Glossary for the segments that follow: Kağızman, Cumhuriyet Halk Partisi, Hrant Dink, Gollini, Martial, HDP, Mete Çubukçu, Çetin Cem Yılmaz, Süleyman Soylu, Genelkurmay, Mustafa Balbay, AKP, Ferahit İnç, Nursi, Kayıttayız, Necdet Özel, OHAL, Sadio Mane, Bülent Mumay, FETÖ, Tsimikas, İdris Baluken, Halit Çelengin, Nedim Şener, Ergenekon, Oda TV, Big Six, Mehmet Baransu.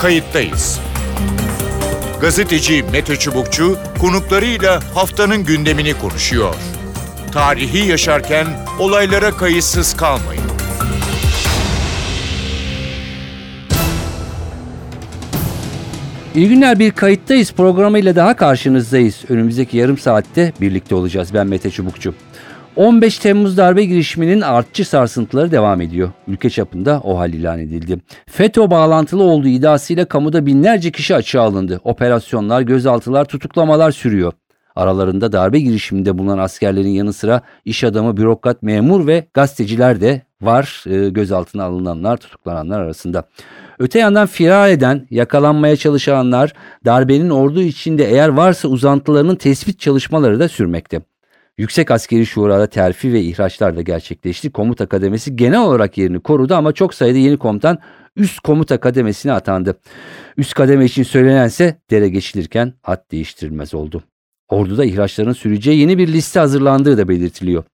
Kayıttayız. Gazeteci Mete Çubukçu konuklarıyla haftanın gündemini konuşuyor. Tarihi yaşarken olaylara kayıtsız kalmayın. İyi günler, bir Kayıttayız programıyla daha karşınızdayız. Önümüzdeki yarım saatte birlikte olacağız. Ben Mete Çubukçu. 15 Temmuz darbe girişiminin artçı sarsıntıları devam ediyor. Ülke çapında OHAL ilan edildi. FETÖ bağlantılı olduğu iddiasıyla kamuda binlerce kişi açığa alındı. Operasyonlar, gözaltılar, tutuklamalar sürüyor. Aralarında darbe girişiminde bulunan askerlerin yanı sıra iş adamı, bürokrat, memur ve gazeteciler de var gözaltına alınanlar, tutuklananlar arasında. Öte yandan firar eden, yakalanmaya çalışanlar, darbenin ordu içinde eğer varsa uzantılarının tespit çalışmaları da sürmekte. Yüksek Askeri Şura'da terfi ve ihraçlar da gerçekleşti. Komuta kademesi genel olarak yerini korudu ama çok sayıda yeni komutan üst komuta kademesine atandı. Üst kademe için söylenense dere geçilirken hat değiştirilmez oldu. Orduda ihraçların süreceği yeni bir liste hazırlandığı da belirtiliyor.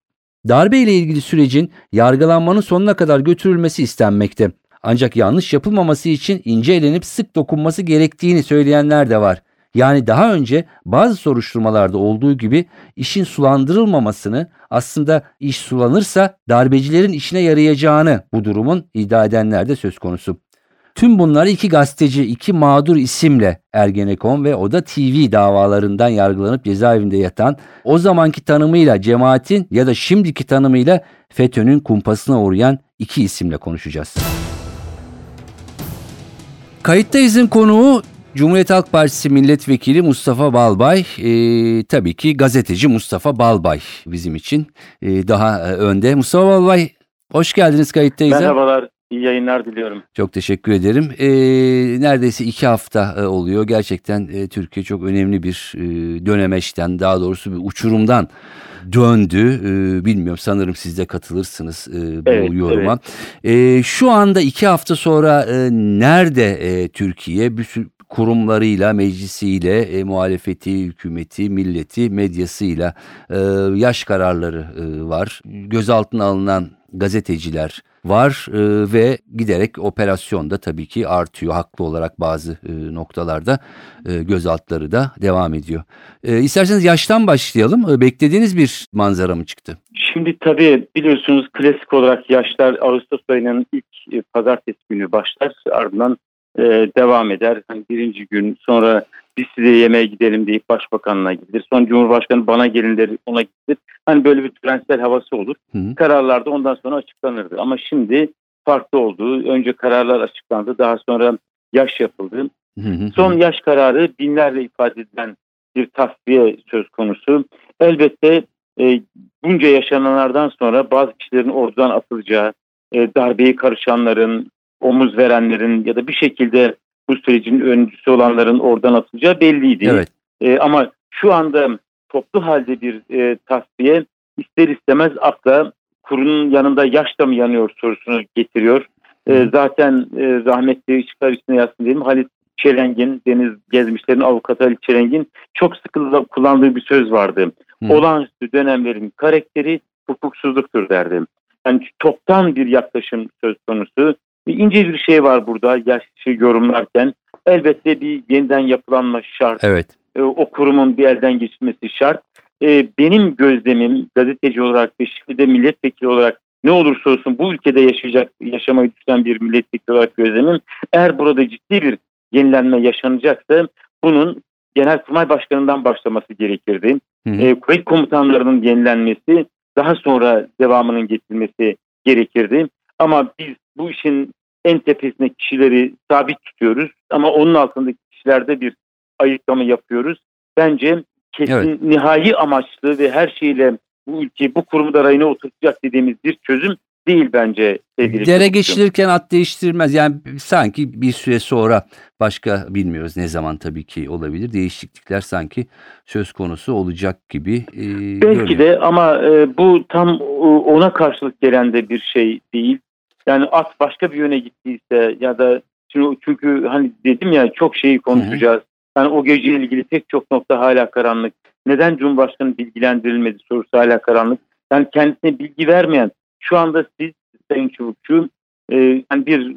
Darbe ile ilgili sürecin yargılanmanın sonuna kadar götürülmesi istenmekte. Ancak yanlış yapılmaması için ince elenip sık dokunması gerektiğini söyleyenler de var. Yani daha önce bazı soruşturmalarda olduğu gibi işin sulandırılmamasını, aslında iş sulanırsa darbecilerin işine yarayacağını bu durumun iddia edenler de söz konusu. Tüm bunları iki gazeteci, iki mağdur isimle Ergenekon ve Oda TV davalarından yargılanıp cezaevinde yatan, o zamanki tanımıyla cemaatin ya da şimdiki tanımıyla FETÖ'nün kumpasına uğrayan iki isimle konuşacağız. Kayıttayız'ın konuğu Cumhuriyet Halk Partisi Milletvekili Mustafa Balbay, tabii ki gazeteci Mustafa Balbay bizim için daha önde. Mustafa Balbay, hoş geldiniz Kayıttayız'a. Merhabalar, iyi yayınlar diliyorum. Çok teşekkür ederim. Neredeyse 2 hafta oluyor. Gerçekten Türkiye çok önemli bir dönemeçten, daha doğrusu bir uçurumdan döndü. Bilmiyorum, sanırım siz de katılırsınız bu yoruma. Evet. Şu anda 2 hafta sonra nerede Türkiye? Bir sürü kurumlarıyla, meclisiyle, muhalefeti, hükümeti, milleti, medyasıyla yaş kararları var. Gözaltına alınan gazeteciler var ve giderek operasyon da tabii ki artıyor. Haklı olarak bazı noktalarda gözaltıları da devam ediyor. İsterseniz yaştan başlayalım. Beklediğiniz bir manzara mı çıktı? Şimdi tabii biliyorsunuz klasik olarak yaşlar Ağustos ayının ilk pazartesi günü başlar. Ardından devam eder. Hani birinci gün, sonra biz size yemeğe gidelim deyip başbakanına gidilir. Sonra Cumhurbaşkanı bana gelin der, ona gidilir. Hani böyle bir trensel havası olur. Kararlar da ondan sonra açıklanırdı. Ama şimdi farklı oldu. Önce kararlar açıklandı. Daha sonra yaş yapıldı. Son yaş kararı binlerle ifade edilen bir tasfiye söz konusu. Elbette bunca yaşananlardan sonra bazı kişilerin ordudan atılacağı, darbeye karışanların, omuz verenlerin ya da bir şekilde bu sürecin öncüsü olanların oradan atılacağı belliydi. Evet. Ama şu anda toplu halde bir tasfiye ister istemez akla kurunun yanında yaş da mı yanıyor sorusunu getiriyor. Zaten rahmetli çıkar içine yatsın diyelim, Halit Çelengin, Deniz Gezmişler'in avukatı Halit Çelengin çok sıklıkla kullandığı bir söz vardı. Olağanüstü dönemlerin karakteri hukuksuzluktur derdi. Yani toptan bir yaklaşım söz konusu. Bir ince bir şey var burada yaşlı yorumlarken. Elbette bir yeniden yapılanma şart. Evet. O kurumun bir elden geçilmesi şart. Benim gözlemim gazeteci olarak ve şimdi de milletvekili olarak ne olursa olsun bu ülkede yaşamayı düşünen bir milletvekili olarak gözlemim. Eğer burada ciddi bir yenilenme yaşanacaksa bunun Genelkurmay Başkanı'ndan başlaması gerekirdi. Kuvvet komutanlarının yenilenmesi, daha sonra devamının getirilmesi gerekirdi. Ama biz bu işin en tepesindeki kişileri sabit tutuyoruz ama onun altındaki kişilerde bir ayıklama yapıyoruz. Bence kesin nihai amaçlı ve her şeyle bu ülkeyi, bu kurumu da rayına oturtacak dediğimiz bir çözüm değil bence. Dere geçilirken at değiştirmez. Yani sanki bir süre sonra, başka bilmiyoruz ne zaman tabii ki olabilir, değişiklikler sanki söz konusu olacak gibi belki görünüyor. De ama bu tam ona karşılık gelen de bir şey değil. Yani at başka bir yöne gittiyse ya da şimdi, çünkü hani dedim ya, çok şeyi konuşacağız. Yani o geceyle ilgili pek çok nokta hala karanlık. Neden Cumhurbaşkanı bilgilendirilmedi sorusu hala karanlık. Yani kendisine bilgi vermeyen, şu anda siz Sayın Çubukçu, yani bir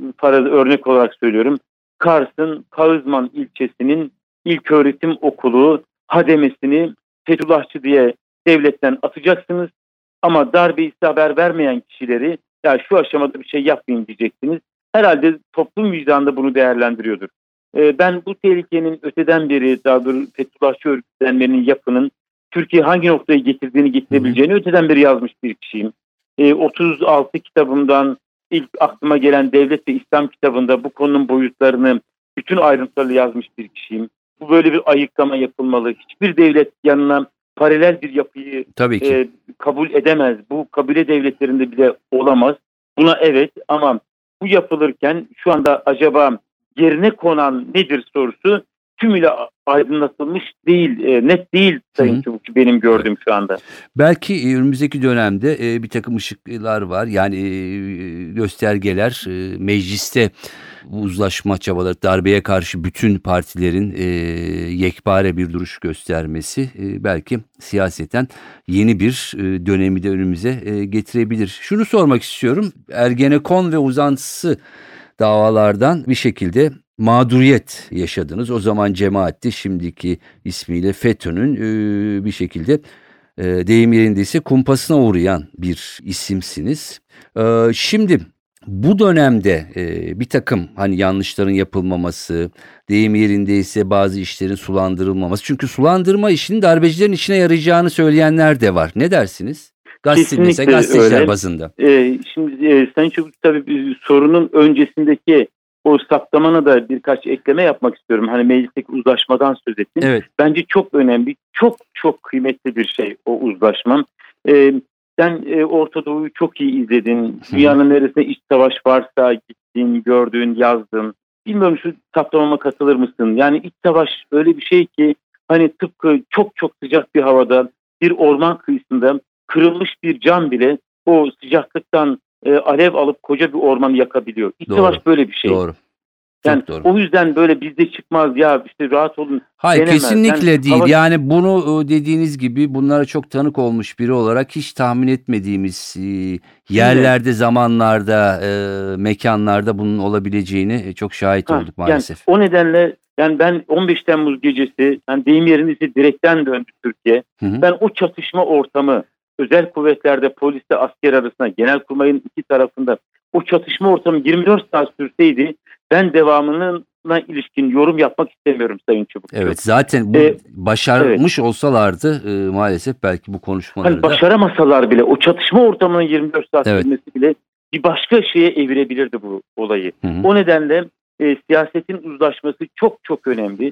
örnek olarak söylüyorum. Kars'ın Kağızman ilçesinin ilköğretim okulu hademesini Fethullahçı diye devletten atacaksınız. Ama darbeyi size haber vermeyen kişileri ya şu aşamada bir şey yapmayın diyeceksiniz. Herhalde toplum vicdanında bunu değerlendiriyordur. Ben bu tehlikenin öteden beri, daha doğrusu Fethullahçı örgütlenmenin, yapının Türkiye hangi noktaya getirebileceğini öteden beri yazmış bir kişiyim. 36 kitabımdan ilk aklıma gelen Devlet ve İslam kitabında bu konunun boyutlarını bütün ayrıntılarıyla yazmış bir kişiyim. Bu böyle bir ayıklama yapılmalı. Hiçbir devlet yanına paralel bir yapıyı kabul edemez. Bu kabile devletlerinde bile olamaz. Buna evet, ama bu yapılırken şu anda acaba yerine konan nedir sorusu tümüyle aydınlatılmış değil, net değil Sayın Çubukçu, benim gördüğüm şu anda. Belki önümüzdeki dönemde bir takım ışıklar var. Yani göstergeler, mecliste uzlaşma çabaları, darbeye karşı bütün partilerin yekpare bir duruş göstermesi belki siyaseten yeni bir dönemi de önümüze getirebilir. Şunu sormak istiyorum. Ergenekon ve uzantısı davalardan bir şekilde mağduriyet yaşadınız. O zaman cemaatti, şimdiki ismiyle FETÖ'nün bir şekilde deyim yerindeyse kumpasına uğrayan bir isimsiniz. Şimdi bu dönemde bir takım hani yanlışların yapılmaması, deyim yerindeyse bazı işlerin sulandırılmaması. Çünkü sulandırma işinin darbecilerin işine yarayacağını söyleyenler de var. Ne dersiniz? Gazeteciler, gazeteciler bazında. Şimdi Sayın Çubukçu, tabii sorunun öncesindeki o saptamana da birkaç ekleme yapmak istiyorum. Hani meclisteki uzlaşmadan söz ettin. Evet. Bence çok önemli, çok çok kıymetli bir şey o uzlaşma. Sen Orta Doğu'yu çok iyi izledin. Dünyanın neresinde iç savaş varsa gittin, gördün, yazdın. Bilmiyorum, şu saptamama katılır mısın? Yani iç savaş öyle bir şey ki hani tıpkı çok çok sıcak bir havada, bir orman kıyısında kırılmış bir cam bile o sıcaklıktan alev alıp koca bir ormanı yakabiliyor. İç savaş böyle bir şey. Doğru. Yani doğru. O yüzden böyle bizde çıkmaz ya işte rahat olun. Hayır, denemez. Kesinlikle yani, değil. Yani bunu dediğiniz gibi bunlara çok tanık olmuş biri olarak hiç tahmin etmediğimiz yerlerde, zamanlarda, mekanlarda bunun olabileceğini çok şahit olduk maalesef. Yani, o nedenle yani ben 15 Temmuz gecesi, yani deyim yerindeyse direkten döndü Türkiye. Ben o çatışma ortamı, özel kuvvetlerde, polisle asker arasında, Genelkurmay'ın iki tarafında o çatışma ortamı 24 saat sürseydi, ben devamına ilişkin yorum yapmak istemiyorum Sayın Çubukçu. Evet, zaten bu başarmış olsalardı maalesef belki bu konuşmaları da... Başaramasalar bile o çatışma ortamının 24 saat sürmesi bile bir başka şeye evirebilirdi bu olayı. O nedenle siyasetin uzlaşması çok çok önemli.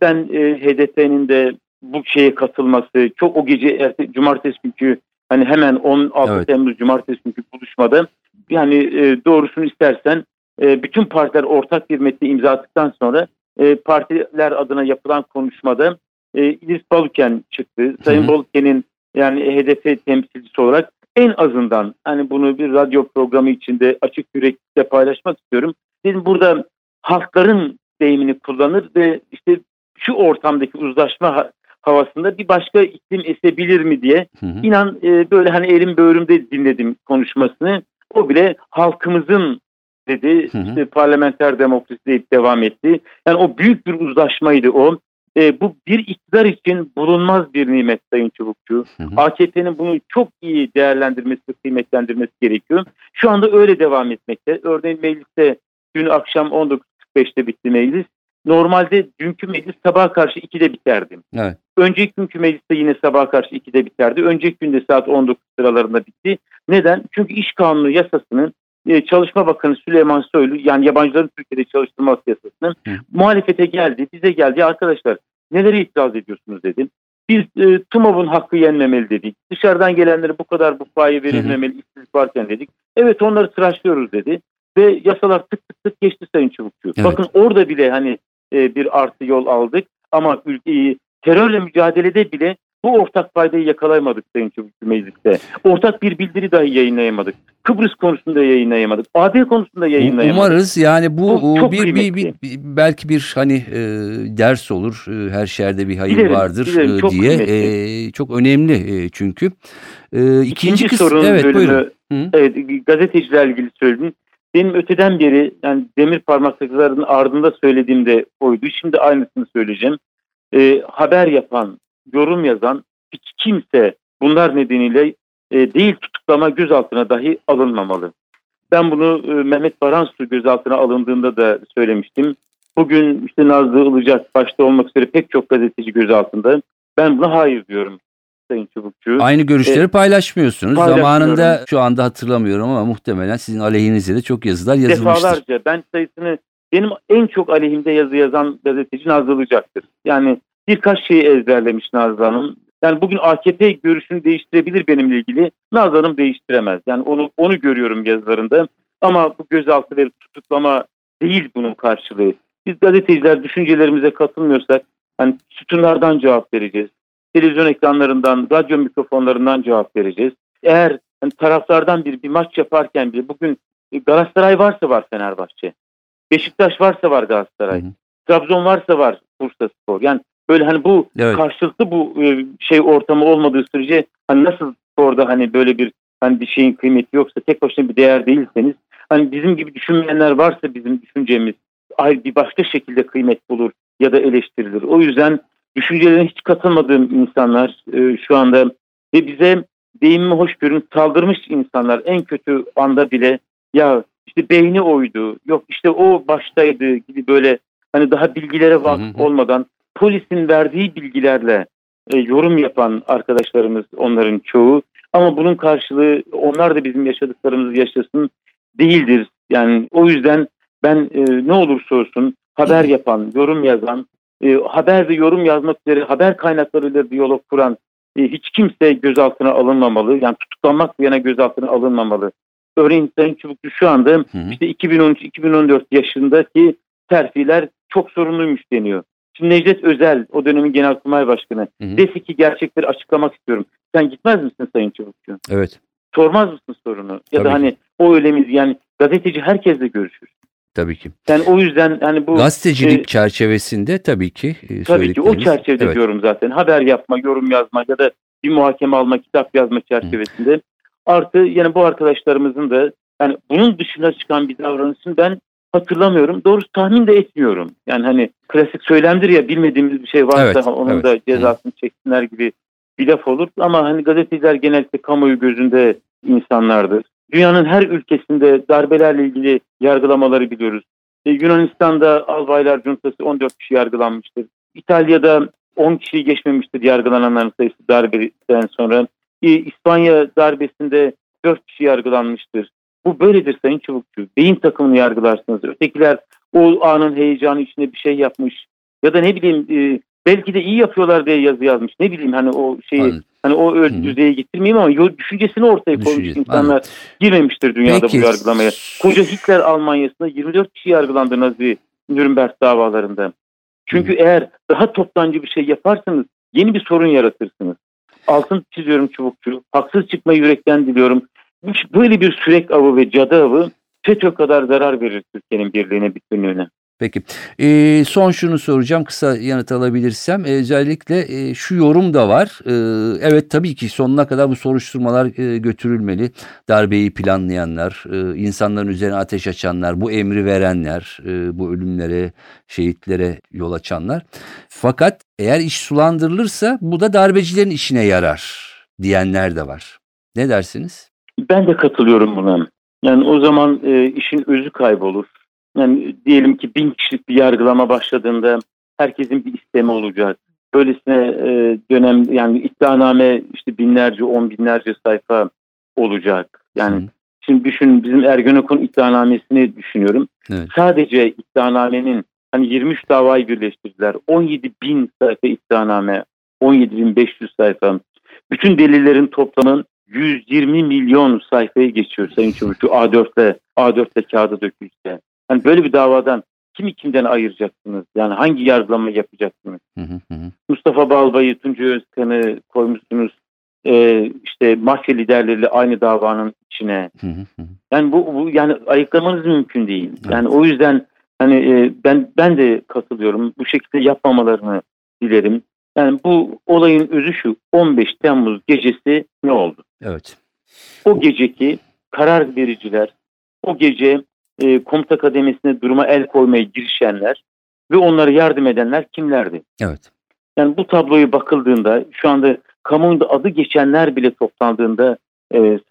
Ben HDP'nin de bu şeye katılması, çok o gece cumartesi günkü, hani hemen 16 Temmuz cumartesi günkü buluşmada, yani doğrusunu istersen bütün partiler ortak bir metni imza attıktan sonra partiler adına yapılan konuşmada İdris Baluken çıktı. Sayın Baluken'in yani HDP temsilcisi olarak en azından hani bunu bir radyo programı içinde açık yüreklikle paylaşmak istiyorum. Dedim, burada halkların deyimini kullanır ve işte şu ortamdaki uzlaşma havasında bir başka iklim esebilir mi diye inan böyle hani elim böğrümde dinledim konuşmasını. O bile halkımızın dedi, işte parlamenter demokrasi deyip devam etti. Yani o büyük bir uzlaşmaydı o. Bu bir iktidar için bulunmaz bir nimet Sayın Çubukçu. AKP'nin bunu çok iyi değerlendirmesi, kıymetlendirmesi gerekiyor. Şu anda öyle devam etmekte. Örneğin mecliste dün akşam 19.45'te bitti meclis. Normalde dünkü meclis sabaha karşı 2'de biterdi. Evet. Önceki günkü mecliste yine sabaha karşı 2'de biterdi. Önceki günde saat 19 sıralarında bitti. Neden? Çünkü İş Kanunu yasasının Çalışma Bakanı Süleyman Soylu, yani yabancıların Türkiye'de çalıştırılması yasasının muhalefete geldi, bize geldi. Arkadaşlar nelere itiraz ediyorsunuz dedim. Biz TUMOV'un hakkı yenmemeli dedik. Dışarıdan gelenlere bu kadar bu payı verilmemeli, işsizlik varken dedik. Evet, onları tıraşlıyoruz dedi. Ve yasalar tık geçti Sayın Çubukçu. Evet. Bakın orada bile hani bir artı yol aldık ama ülkeyi terörle mücadelede bile bu ortak faydayı yakalayamadık Sayın Çubukçu mecliste. Ortak bir bildiri dahi yayınlayamadık. Kıbrıs konusunda yayınlayamadık. AD konusunda yayınlayamadık. Umarız yani bu belki bir hani ders olur. Her şerde bir hayır vardır diye. Çok önemli çünkü. İkinci sorunun bölümü, gazetecilerle ilgili söyledim. Benim öteden beri yani demir parmaklıkların ardında söylediğim de oydu. Şimdi aynısını söyleyeceğim. Haber yapan, yorum yazan hiç kimse bunlar nedeniyle değil tutuklama, gözaltına dahi alınmamalı. Ben bunu Mehmet Baransu gözaltına alındığında da söylemiştim. Bugün işte Nazlı Ilıcak başta olmak üzere pek çok gazeteci gözaltında. Ben buna hayır diyorum Sayın Çubukçu. Aynı görüşleri paylaşmıyorsunuz. Zamanında şu anda hatırlamıyorum ama muhtemelen sizin aleyhinize de çok yazılar yazılmıştır. Defalarca ben sayısını, benim en çok aleyhimde yazı yazan gazeteci Nazlı Ilıcak'tır. Yani birkaç şeyi ezberlemiş Nazlı Hanım. Yani bugün AKP görüşünü değiştirebilir benimle ilgili. Nazlı Hanım değiştiremez. Yani onu görüyorum yazılarında. Ama bu gözaltı ve tutuklama değil bunun karşılığı. Biz gazeteciler düşüncelerimize katılmıyorsak hani sütunlardan cevap vereceğiz. Televizyon ekranlarından, radyo mikrofonlarından cevap vereceğiz. Eğer hani taraflardan bir maç yaparken bile bugün Galatasaray varsa var Fenerbahçe. Beşiktaş varsa var Galatasaray. Hı hı. Trabzon varsa var Bursaspor. Yani böyle hani bu evet, karşılıklı bu şey ortamı olmadığı sürece hani nasıl orada hani böyle bir hani bir şeyin kıymeti yoksa, tek başına bir değer değilseniz, hani bizim gibi düşünmeyenler varsa bizim düşüncemiz ayrı bir başka şekilde kıymet bulur ya da eleştirilir. O yüzden düşüncelerine hiç katılmadığım insanlar şu anda ve bize deyimimi hoş görün saldırmış insanlar en kötü anda bile ya işte beyni oydu, yok işte o baştaydı gibi böyle hani daha bilgilere vakıf olmadan polisin verdiği bilgilerle yorum yapan arkadaşlarımız onların çoğu, ama bunun karşılığı onlar da bizim yaşadıklarımızı yaşasın değildir. Yani o yüzden ben ne olursa olsun haber yapan, yorum yazan, haber ve yorum yazmak üzere haber kaynaklarıyla diyalog kuran hiç kimse gözaltına alınmamalı. Yani tutuklanmak yana gözaltına alınmamalı. Örneğin Sayın Çubukçu şu anda işte 2013-2014 yaşındaki terfiler çok sorunluymuş deniyor. Şimdi Necdet Özel, o dönemin Genelkurmay Başkanı, dese ki gerçekleri açıklamak istiyorum. Sen gitmez misin Sayın Çubukçu? Evet. Sormaz mısın sorunu? Ya tabii da hani ki, o öyle mi? Yani gazeteci herkesle görüşür. Tabii ki. Yani o yüzden hani bu gazetecilik çerçevesinde tabii ki o çerçevede evet, diyorum zaten. Haber yapma, yorum yazma ya da bir muhakeme alma, kitap yazma çerçevesinde. Artı yani bu arkadaşlarımızın da yani bunun dışına çıkan bir davranışını ben hatırlamıyorum. Doğrusu tahmin de etmiyorum. Yani hani klasik söylemdir ya, bilmediğimiz bir şey varsa evet, onun evet, da cezasını çeksinler gibi bir laf olur. Ama hani gazeteciler genellikle kamuoyu gözünde insanlardır. Dünyanın her ülkesinde darbelerle ilgili yargılamaları biliyoruz. Yunanistan'da albaylar cuntası 14 kişi yargılanmıştır. İtalya'da 10 kişiyi geçmemiştir yargılananların sayısı darbeden sonra. İspanya darbesinde 4 kişi yargılanmıştır. Bu böyledir Sayın Çubukçu. Beyin takımını yargılarsınız. Ötekiler o anın heyecanı içinde bir şey yapmış. Ya da ne bileyim belki de iyi yapıyorlar diye yazı yazmış. Ne bileyim hani o şeyi... Anladım. Hani o düzeye getirmeyeyim ama düşüncesini ortaya koymuş insanlar girmemiştir dünyada peki, bu yargılamaya. Koca Hitler Almanya'sında 24 kişi yargılandı Nazi Nürnberg davalarında. Çünkü eğer daha toptancı bir şey yaparsanız yeni bir sorun yaratırsınız. Altını çiziyorum Çubukçu. Haksız çıkmayı yürekten diliyorum. Böyle bir sürek avı ve cadı avı FETÖ kadar zarar verir Türkiye'nin birliğine, bütünlüğüne. Peki. Son şunu soracağım, kısa yanıt alabilirsem. Özellikle şu yorum da var. Evet tabii ki sonuna kadar bu soruşturmalar götürülmeli. Darbeyi planlayanlar, insanların üzerine ateş açanlar, bu emri verenler, bu ölümlere, şehitlere yol açanlar. Fakat eğer iş sulandırılırsa bu da darbecilerin işine yarar diyenler de var. Ne dersiniz? Ben de katılıyorum buna. Yani o zaman işin özü kaybolur. Yani diyelim ki 1000 kişilik bir yargılama başladığında herkesin bir istemi olacak. Böylesine dönem yani iddianame işte binlerce, on binlerce sayfa olacak. Yani şimdi düşünün, bizim Ergenekon iddianamesini düşünüyorum. Evet. Sadece iddianamenin hani 23 davayı birleştirdiler. 17.000 sayfa iddianame, 17.500 sayfa. Bütün delillerin toplamının 120 milyon sayfayı geçiyor Sayın Çubukçu, A4'le kağıda dökülse. Yani böyle bir davadan kimi kimden ayıracaksınız? Yani hangi yargılama yapacaksınız? Mustafa Balbay'ı, Tuncay Özkan'ı koymuşsunuz işte mafya liderleriyle aynı davanın içine. Yani bu yani ayıklamanız mümkün değil. Yani o yüzden hani ben de katılıyorum. Bu şekilde yapmamalarını dilerim. Yani bu olayın özü şu: 15 Temmuz gecesi ne oldu? Evet. O geceki karar vericiler o gece komuta kademesine duruma el koymaya girişenler ve onlara yardım edenler kimlerdi? Evet. Yani bu tabloya bakıldığında şu anda kamuoyunda adı geçenler bile toplandığında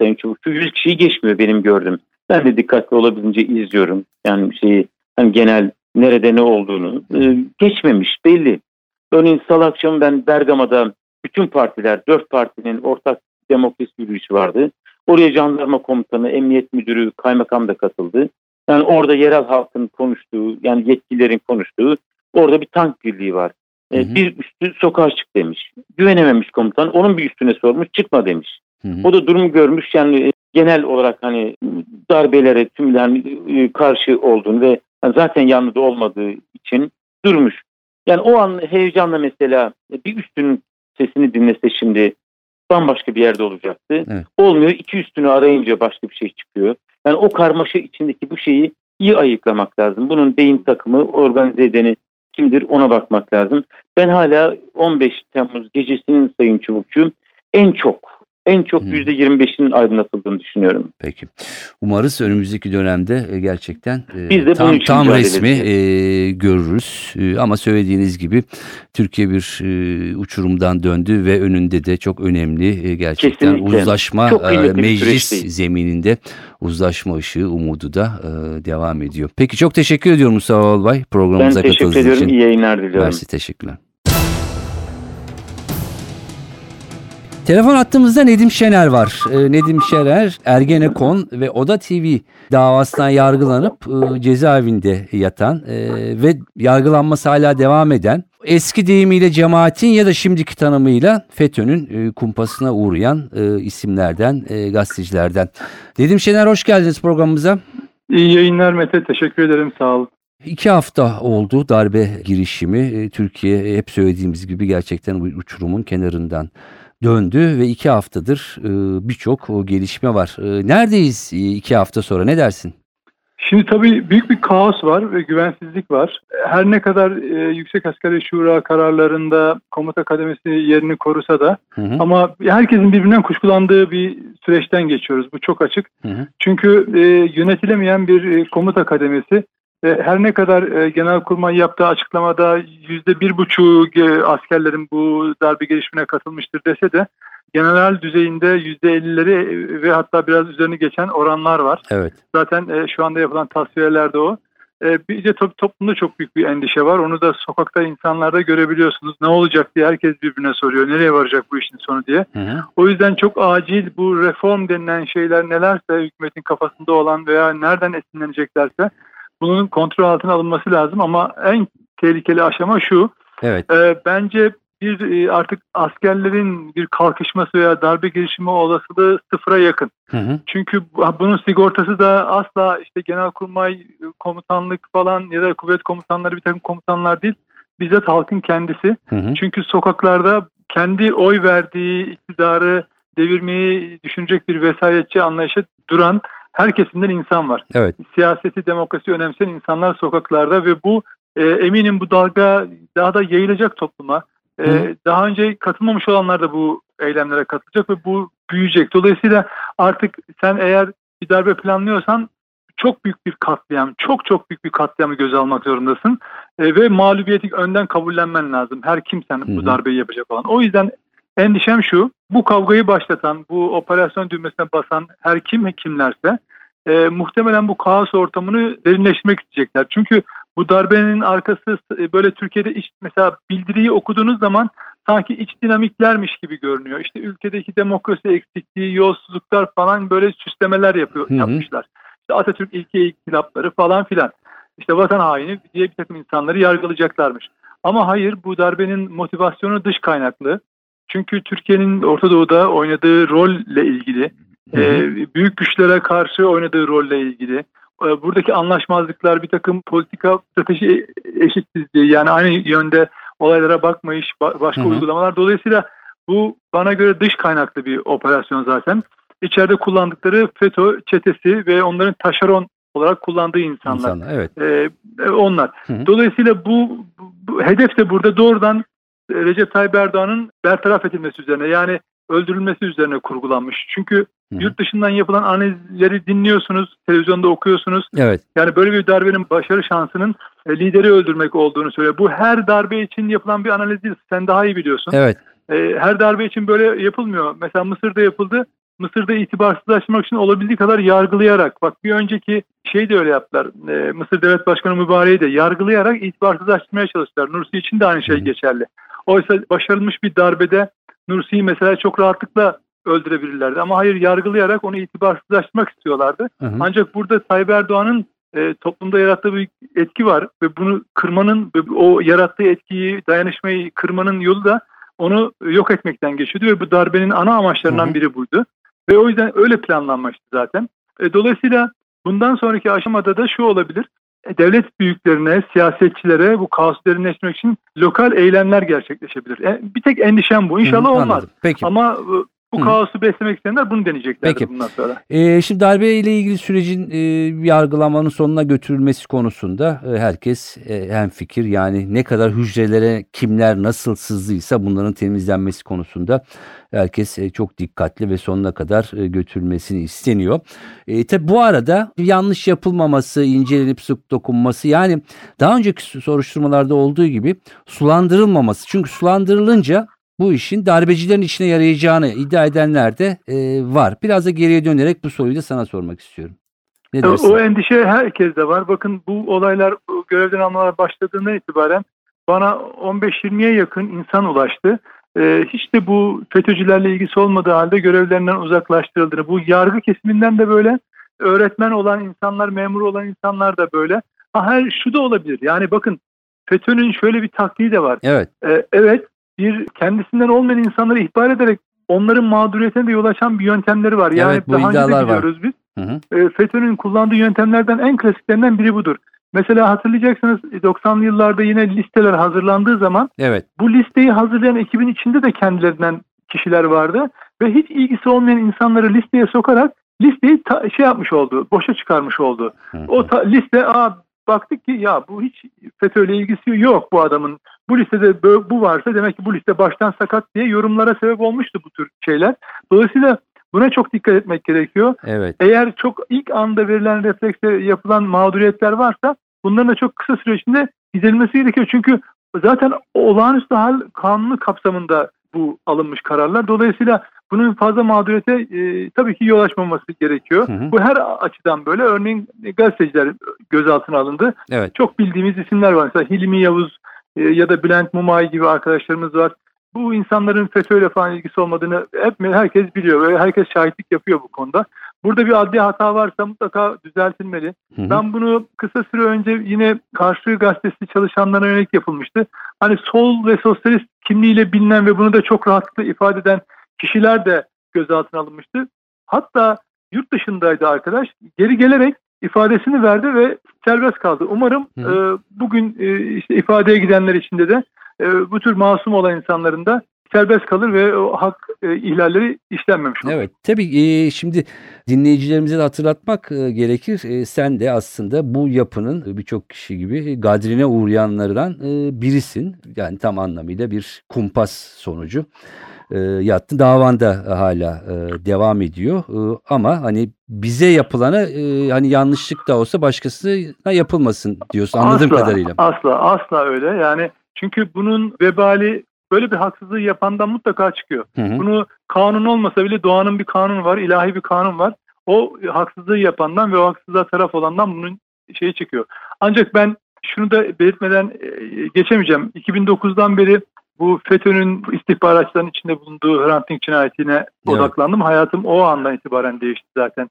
Sayın Çubukçu 100 kişiyi geçmiyor benim gördüğüm. Ben de dikkatli olabildiğince izliyorum. Yani hani genel nerede ne olduğunu geçmemiş belli. Örneğin salı akşamı ben Bergama'da bütün partiler, 4 partinin ortak demokrasi yürüyüşü vardı. Oraya jandarma komutanı, emniyet müdürü, kaymakam da katıldı. Yani orada yerel halkın konuştuğu, yani yetkililerin konuştuğu orada bir tank birliği var. Bir üstü sokağa çık demiş. Güvenememiş komutan. Onun bir üstüne sormuş, çıkma demiş. O da durumu görmüş. Yani genel olarak hani darbelere tümden karşı olduğunu ve zaten yanında olmadığı için durmuş. Yani o an heyecanla mesela bir üstünün sesini dinlese şimdi bambaşka bir yerde olacaktı. Evet. Olmuyor. İki üstünü arayınca başka bir şey çıkıyor. Yani o karmaşa içindeki bu şeyi iyi ayıklamak lazım. Bunun beyin takımı, organize edeni kimdir ona bakmak lazım. Ben hala 15 Temmuz gecesinin Sayın Çubukçu en çok %25'inin aydınlatıldığını düşünüyorum. Peki. Umarız önümüzdeki dönemde gerçekten tam resmi görürüz. Ama söylediğiniz gibi Türkiye bir uçurumdan döndü ve önünde de çok önemli gerçekten kesinlikle uzlaşma meclis zemininde uzlaşma ışığı umudu da devam ediyor. Peki çok teşekkür ediyorum Mustafa Balbay programımıza katıldığınız için. Ben teşekkür ediyorum. İyi yayınlar diliyorum. Mersi, teşekkürler. Telefon attığımızda Nedim Şener var. Nedim Şener, Ergenekon ve Oda TV davasından yargılanıp cezaevinde yatan ve yargılanması hala devam eden, eski deyimiyle cemaatin ya da şimdiki tanımıyla FETÖ'nün kumpasına uğrayan isimlerden, gazetecilerden. Nedim Şener, hoş geldiniz programımıza. İyi yayınlar Mete, teşekkür ederim, sağ olun. 2 hafta oldu darbe girişimi. Türkiye hep söylediğimiz gibi gerçekten uçurumun kenarından döndü ve 2 haftadır birçok gelişme var. Neredeyiz 2 hafta sonra, ne dersin? Şimdi tabii büyük bir kaos var ve güvensizlik var. Her ne kadar Yüksek Asgari Şura kararlarında komuta kademesi yerini korusa da ama herkesin birbirinden kuşkulandığı bir süreçten geçiyoruz. Bu çok açık. Çünkü yönetilemeyen bir komuta kademesi. Her ne kadar Genelkurmay yaptığı açıklamada %1,5 askerlerin bu darbe girişimine katılmıştır dese de general düzeyinde %50'leri ve hatta biraz üzerini geçen oranlar var. Evet. Zaten şu anda yapılan tasfiyelerde o. Bir de toplumda çok büyük bir endişe var. Onu da sokakta insanlarda görebiliyorsunuz. Ne olacak diye herkes birbirine soruyor. Nereye varacak bu işin sonu diye. O yüzden çok acil bu reform denilen şeyler nelerse hükümetin kafasında olan veya nereden esinleneceklerse bunun kontrol altına alınması lazım ama en tehlikeli aşama şu. Evet. Bence artık askerlerin bir kalkışması veya darbe girişimi olasılığı sıfıra yakın. Çünkü bunun sigortası da asla işte Genelkurmay komutanlık falan ya da kuvvet komutanları bir takım komutanlar değil. Bizzat halkın kendisi. Çünkü sokaklarda kendi oy verdiği iktidarı devirmeyi düşünecek bir vesayetçi anlayışa duran her kesimden insan var. Evet. Siyaseti, demokrasi önemseyen insanlar sokaklarda ve bu eminim bu dalga daha da yayılacak topluma. Daha önce katılmamış olanlar da bu eylemlere katılacak ve bu büyüyecek. Dolayısıyla artık sen eğer bir darbe planlıyorsan çok büyük bir katliam, çok büyük bir katliamı göze almak zorundasın. Ve mağlubiyeti önden kabullenmen lazım. Her kimsen bu darbeyi yapacak olan. O yüzden endişem şu, bu kavgayı başlatan, bu operasyon düğmesine basan her kimlerse muhtemelen bu kaos ortamını derinleştirmek isteyecekler. Çünkü bu darbenin arkası böyle Türkiye'de mesela bildiriyi okuduğunuz zaman sanki iç dinamiklermiş gibi görünüyor. İşte ülkedeki demokrasi eksikliği, yolsuzluklar falan böyle süslemeler yapmışlar. İşte Atatürk ilke inkılapları falan filan. İşte vatan haini diye bir takım insanları yargılayacaklarmış. Ama hayır, bu darbenin motivasyonu dış kaynaklı. Çünkü Türkiye'nin Orta Doğu'da oynadığı rolle ilgili, büyük güçlere karşı oynadığı rolle ilgili, buradaki anlaşmazlıklar, bir takım politika, strateji eşitsizliği, yani aynı yönde olaylara bakmayış, başka uygulamalar. Dolayısıyla bu bana göre dış kaynaklı bir operasyon zaten. İçeride kullandıkları FETÖ çetesi ve onların taşeron olarak kullandığı insanlar. Evet. Onlar. Dolayısıyla bu hedef de burada doğrudan Recep Tayyip Erdoğan'ın bertaraf edilmesi üzerine, yani öldürülmesi üzerine kurgulanmış. Çünkü Yurt dışından yapılan analizleri dinliyorsunuz, televizyonda okuyorsunuz. Evet. Yani böyle bir darbenin başarı şansının lideri öldürmek olduğunu söylüyor. Bu her darbe için yapılan bir analiz değil. Sen daha iyi biliyorsun. Evet. Her darbe için böyle yapılmıyor. Mesela Mısır'da yapıldı. Mısır'da itibarsızlaşmak için olabildiği kadar yargılayarak, bak bir önceki şey de öyle yaptılar. Mısır Devlet Başkanı Mübarek'i de yargılayarak itibarsızlaştırmaya çalıştılar. Nursi için de aynı şey geçerli. Oysa başarılmış bir darbede Nursi'yi mesela çok rahatlıkla öldürebilirlerdi. Ama hayır, yargılayarak onu itibarsızlaştırmak istiyorlardı. Ancak burada Tayyip Erdoğan'ın toplumda yarattığı bir etki var ve bunu kırmanın, o yarattığı etkiyi, dayanışmayı kırmanın yolu da onu yok etmekten geçiyordu ve bu darbenin ana amaçlarından biri buydu. Ve o yüzden öyle planlanmıştı zaten. Dolayısıyla bundan sonraki aşamada da şu olabilir. Devlet büyüklerine, siyasetçilere bu kaosu derinleştirmek için lokal eylemler gerçekleşebilir. Bir tek endişem bu. İnşallah olmaz. Ama bu kaosu beslemek isteyenler bunu deneyeceklerdir bundan sonra. Şimdi darbe ile ilgili sürecin yargılamanın sonuna götürülmesi konusunda herkes hemfikir. Yani ne kadar hücrelere kimler nasıl sızdıysa bunların temizlenmesi konusunda herkes çok dikkatli ve sonuna kadar götürülmesini isteniyor. Tabi bu arada yanlış yapılmaması, incelenip sık dokunması, yani daha önceki soruşturmalarda olduğu gibi sulandırılmaması. Çünkü sulandırılınca bu işin darbecilerin içine yarayacağını iddia edenler de var. Biraz da geriye dönerek bu soruyu da sana sormak istiyorum. Ne dersin? O endişe herkeste var. Bakın bu olaylar, görevden almalar başladığından itibaren bana 15-20'ye yakın insan ulaştı. Hiç de bu FETÖ'cülerle ilgisi olmadığı halde görevlerinden uzaklaştırıldığını, bu yargı kesiminden de böyle, öğretmen olan insanlar, memur olan insanlar da böyle. Şu da olabilir. Yani bakın, FETÖ'nün şöyle bir taktiği de var. Evet. Evet. Bir kendisinden olmayan insanları ihbar ederek onların mağduriyetine de yol açan bir yöntemleri var. Yani evet, daha önce de biliyoruz biz. FETÖ'nün kullandığı yöntemlerden en klasiklerinden biri budur. Mesela hatırlayacaksınız 90'lı yıllarda yine listeler hazırlandığı zaman bu listeyi hazırlayan ekibin içinde de kendilerinden kişiler vardı. Ve hiç ilgisi olmayan insanları listeye sokarak listeyi yapmış oldu, boşa çıkarmış oldu. O liste baktık ki ya bu hiç FETÖ'yle ilgisi yok bu adamın. Bu listede bu varsa demek ki bu liste baştan sakat diye yorumlara sebep olmuştu bu tür şeyler. Dolayısıyla buna çok dikkat etmek gerekiyor. Evet. Eğer çok ilk anda verilen refleksle yapılan mağduriyetler varsa bunların da çok kısa süre içinde giderilmesi gerekiyor. Çünkü zaten olağanüstü hal kanunu kapsamında bu alınmış kararlar. Dolayısıyla bunun fazla mağduriyete tabii ki yol açmaması gerekiyor. Bu her açıdan böyle. Örneğin gazeteciler gözaltına alındı. Çok bildiğimiz isimler var. Mesela Hilmi Yavuz ya da Bülent Mumay gibi arkadaşlarımız var. Bu insanların FETÖ'yle falan ilgisi olmadığını herkes biliyor. Herkes şahitlik yapıyor bu konuda. Burada bir adli hata varsa mutlaka düzeltilmeli. Ben bunu kısa süre önce yine Karşı Gazetesi çalışanlarına yönelik yapılmıştı. Hani sol ve sosyalist kimliğiyle bilinen ve bunu da çok rahatlıkla ifade eden kişiler de gözaltına alınmıştı. Hatta yurt dışındaydı arkadaş. Geri gelerek ifadesini verdi ve serbest kaldı. Umarım bugün işte ifadeye gidenler içinde de bu tür masum olan insanların da serbest kalır ve o hak ihlalleri işlenmemiş olur. Evet, tabii şimdi dinleyicilerimize de hatırlatmak gerekir. Sen de aslında bu yapının birçok kişi gibi gadrine uğrayanlardan birisin. Yani tam anlamıyla bir kumpas sonucu yattın. Davan da hala devam ediyor. Ama hani bize yapılana hani yanlışlık da olsa başkasına yapılmasın diyorsun anladığım kadarıyla. Asla öyle. Yani çünkü bunun vebali, böyle bir haksızlığı yapandan mutlaka çıkıyor. Bunu kanun olmasa bile doğanın bir kanunu var, ilahi bir kanun var. O haksızlığı yapandan ve o haksızlığa taraf olandan bunun şeyi çıkıyor. Ancak ben şunu da belirtmeden geçemeyeceğim. 2009'dan beri bu FETÖ'nün istihbaratçıların içinde bulunduğu Hrant Dink cinayetine odaklandım. Hayatım o andan itibaren değişti zaten.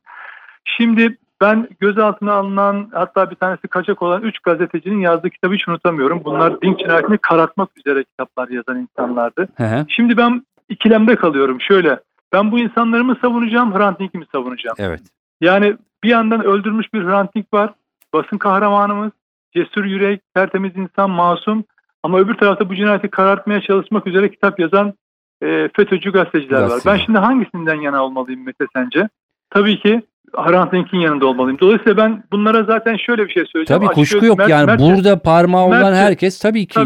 Şimdi ben gözaltına alınan, hatta bir tanesi kaçak olan 3 gazetecinin yazdığı kitabı hiç unutamıyorum. Bunlar Dink cinayetini karartmak üzere kitaplar yazan insanlardı. Şimdi ben ikilemde kalıyorum. Şöyle, ben bu insanları mı savunacağım, Hrant Dink'i mi savunacağım? Yani bir yandan öldürmüş bir Hrant Dink var. Basın kahramanımız, cesur yürek, tertemiz insan, masum. Ama öbür tarafta bu cinayeti karartmaya çalışmak üzere kitap yazan FETÖ'cü gazeteciler var. Ben şimdi hangisinden yana olmalıyım Mete sence? Tabii ki Hrant Dink'in yanında olmalıyım. Dolayısıyla ben bunlara zaten şöyle bir şey söyleyeceğim. Tabii kuşku yok. Yani burada parmağı olan herkes tabii ki.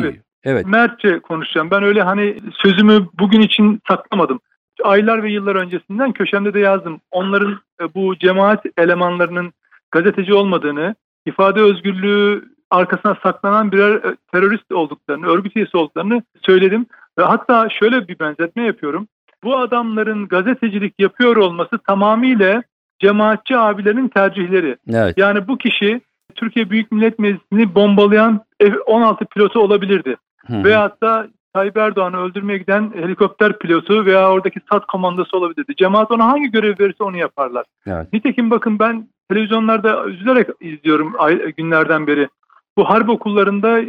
Mertçe konuşacağım. Ben öyle hani sözümü bugün için saklamadım. aylar ve yıllar öncesinden köşemde de yazdım. Onların bu cemaat elemanlarının gazeteci olmadığını, ifade özgürlüğü arkasına saklanan birer terörist olduklarını, örgüt üyesi olduklarını söyledim. Ve hatta şöyle bir benzetme yapıyorum. Bu adamların gazetecilik yapıyor olması tamamıyla cemaatçi abilerin tercihleri. Evet. Yani bu kişi Türkiye Büyük Millet Meclisi'ni bombalayan F-16 pilotu olabilirdi. Hı-hı. Veyahut da Tayyip Erdoğan'ı öldürmeye giden helikopter pilotu veya oradaki SAT komandosu olabilirdi. Cemaat ona hangi görev verirse onu yaparlar. Evet. Nitekim bakın ben televizyonlarda üzülerek izliyorum günlerden beri. Bu harp okullarında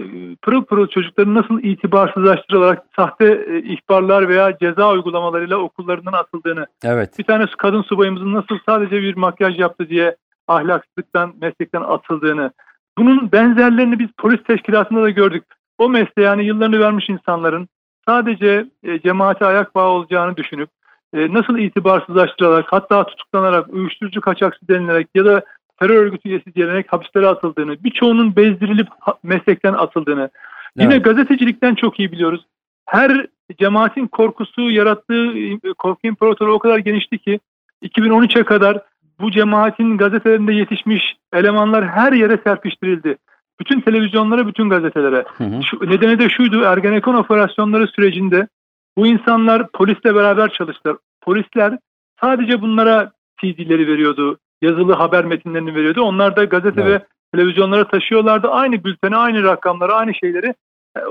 pırıl pırıl çocukların nasıl itibarsızlaştırılarak sahte ihbarlar veya ceza uygulamalarıyla okullarından atıldığını, evet, bir tane kadın subayımızın nasıl sadece bir makyaj yaptı diye ahlaksızlıktan, meslekten atıldığını, bunun benzerlerini biz polis teşkilatında da gördük. O mesleğe yani yıllarını vermiş insanların sadece cemaate ayak bağı olacağını düşünüp nasıl itibarsızlaştırılarak, hatta tutuklanarak, uyuşturucu kaçakçı denilerek ya da terör örgütü üyesi denilerek hapislere atıldığını, birçoğunun bezdirilip meslekten atıldığını, yine evet, gazetecilikten çok iyi biliyoruz. Her cemaatin korkusu yarattığı korku imparatoru o kadar genişti ki 2013'e kadar bu cemaatin gazetelerinde yetişmiş elemanlar her yere serpiştirildi. Bütün televizyonlara, bütün gazetelere. Hı hı. Nedeni de şuydu, Ergenekon operasyonları sürecinde bu insanlar polisle beraber çalıştılar. Polisler sadece bunlara CD'leri veriyordu, yazılı haber metinlerini veriyordu. Onlar da gazete, evet, ve televizyonlara taşıyorlardı. Aynı bülteni, aynı rakamları, aynı şeyleri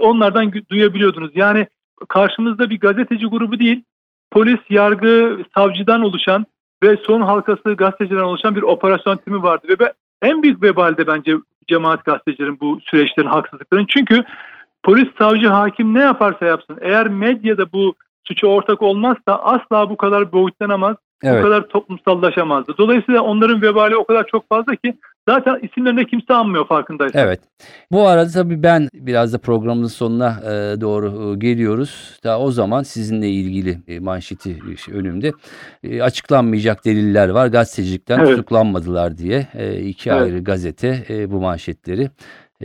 onlardan duyabiliyordunuz. Yani karşımızda bir gazeteci grubu değil, polis, yargı, savcıdan oluşan ve son halkası gazetecilerden oluşan bir operasyon timi vardı. Ve en büyük vebalde bence cemaat gazetecilerin bu süreçlerin, haksızlıkların. Çünkü polis, savcı, hakim ne yaparsa yapsın, eğer medyada bu suça ortak olmazsa asla bu kadar boyutlanamaz, evet, bu kadar toplumsallaşamazdı. Dolayısıyla onların vebali o kadar çok fazla ki zaten isimlerine kimse anmıyor farkındaysa. Evet. Bu arada tabii ben biraz da programın sonuna doğru geliyoruz. Daha o zaman sizinle ilgili manşeti önümde. Açıklanmayacak deliller var. Gazetecilikten, evet, tutuklanmadılar diye iki, evet, ayrı gazete bu manşetleri,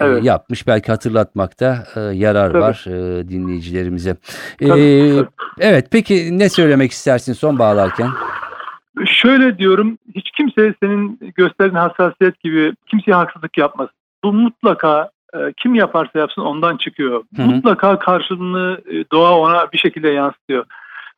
evet, yapmış. Belki hatırlatmakta yarar, tabii, var dinleyicilerimize. Tabii. Evet, peki ne söylemek istersin son bağlarken? Şöyle diyorum, hiç kimse senin gösterdiğin hassasiyet gibi kimseye haksızlık yapmaz. Bu mutlaka kim yaparsa yapsın ondan çıkıyor. Hı-hı. Mutlaka karşılığını doğa ona bir şekilde yansıtıyor.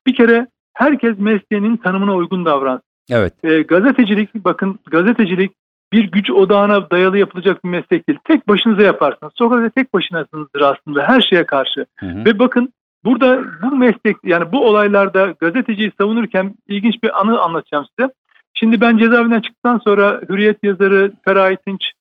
Bir kere herkes mesleğinin tanımına uygun davransın. Evet. Gazetecilik, bakın gazetecilik bir güç odağına dayalı yapılacak bir meslek değil. Tek başınıza yaparsınız. Sokakta tek başınasınızdır aslında her şeye karşı. Hı-hı. Ve bakın burada bu meslek, yani bu olaylarda gazeteciyi savunurken ilginç bir anı anlatacağım size. Şimdi ben cezaevinden çıktıktan sonra Hürriyet yazarı Ferahit İnç,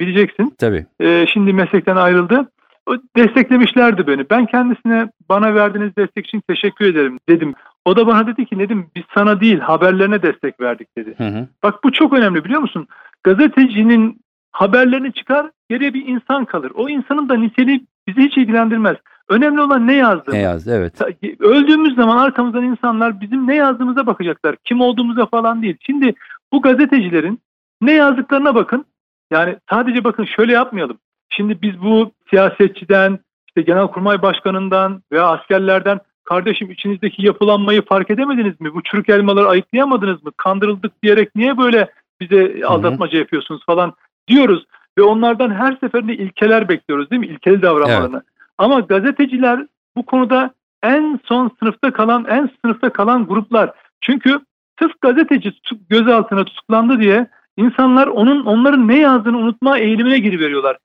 bileceksin. Tabii. Şimdi meslekten ayrıldı. O desteklemişlerdi beni. Ben kendisine bana verdiğiniz destek için teşekkür ederim dedim. O da bana dedi ki Nedim, biz sana değil haberlerine destek verdik dedi. Hı hı. Bak bu çok önemli, biliyor musun? Gazetecinin haberlerini çıkar, geriye bir insan kalır. O insanın da niteliği bizi hiç ilgilendirmez. Önemli olan ne yazdığımız. Ne yazdı, evet. Öldüğümüz zaman arkamızdan insanlar bizim ne yazdığımıza bakacaklar. Kim olduğumuza falan değil. Şimdi bu gazetecilerin ne yazdıklarına bakın. Yani sadece bakın şöyle yapmayalım. Şimdi biz bu siyasetçiden, işte Genelkurmay Başkanı'ndan veya askerlerden, kardeşim içinizdeki yapılanmayı fark edemediniz mi? Bu çürük elmaları ayıklayamadınız mı? Kandırıldık diyerek niye böyle bize aldatmaca yapıyorsunuz falan diyoruz. Ve onlardan her seferinde ilkeler bekliyoruz, değil mi? İlkeli davranmalarını. Evet. Ama gazeteciler bu konuda en sınıfta kalan gruplar. Çünkü sırf gazeteci gözaltına tutuklandı diye insanlar onların ne yazdığını unutma eğilimine giriveriyorlar.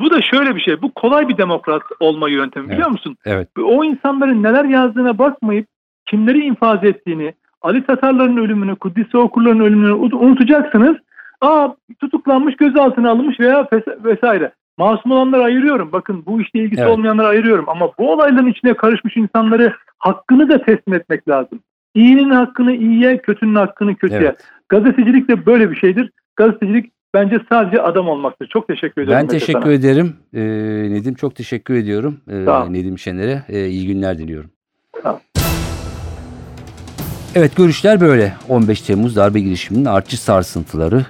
Bu da şöyle bir şey. Bu kolay bir demokrat olma yöntemi, biliyor musun? Evet. O insanların neler yazdığına bakmayıp kimleri infaz ettiğini, Ali Tatarların ölümünü, Kudüs'ü okurların ölümünü unutacaksınız. Tutuklanmış, gözaltına alınmış veya vesaire. Masum olanları ayırıyorum. Bakın bu işle ilgisi, evet, olmayanları ayırıyorum. Ama bu olayların içine karışmış insanları hakkını da teslim etmek lazım. İyinin hakkını iyiye, kötünün hakkını kötüye. Evet. Gazetecilik de böyle bir şeydir. Gazetecilik bence sadece adam olmaktır. Çok teşekkür ederim. Ben teşekkür ederim Nedim. Çok teşekkür ediyorum Nedim Şener'e. İyi günler diliyorum. Tamam. Evet, görüşler böyle. 15 Temmuz darbe girişiminin artçı sarsıntıları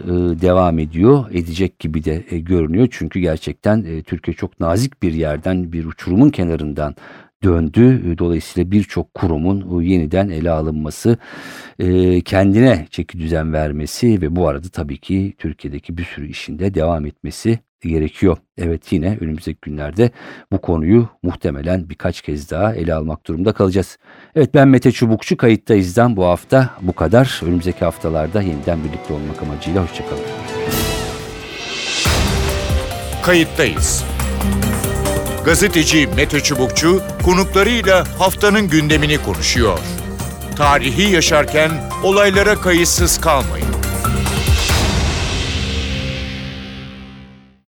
devam ediyor. Edecek gibi de görünüyor. Çünkü gerçekten Türkiye çok nazik bir yerden, bir uçurumun kenarından döndü. Dolayısıyla birçok kurumun yeniden ele alınması, kendine çekidüzen vermesi ve bu arada tabii ki Türkiye'deki bir sürü işin de devam etmesi gerekiyor. Evet, yine önümüzdeki günlerde bu konuyu muhtemelen birkaç kez daha ele almak durumunda kalacağız. Evet, ben Mete Çubukçu, Kayıttayız'dan bu hafta bu kadar. Önümüzdeki haftalarda yeniden birlikte olmak amacıyla hoşçakalın. Kayıttayız. Gazeteci Mete Çubukçu konuklarıyla haftanın gündemini konuşuyor. Tarihi yaşarken olaylara kayıtsız kalmayın.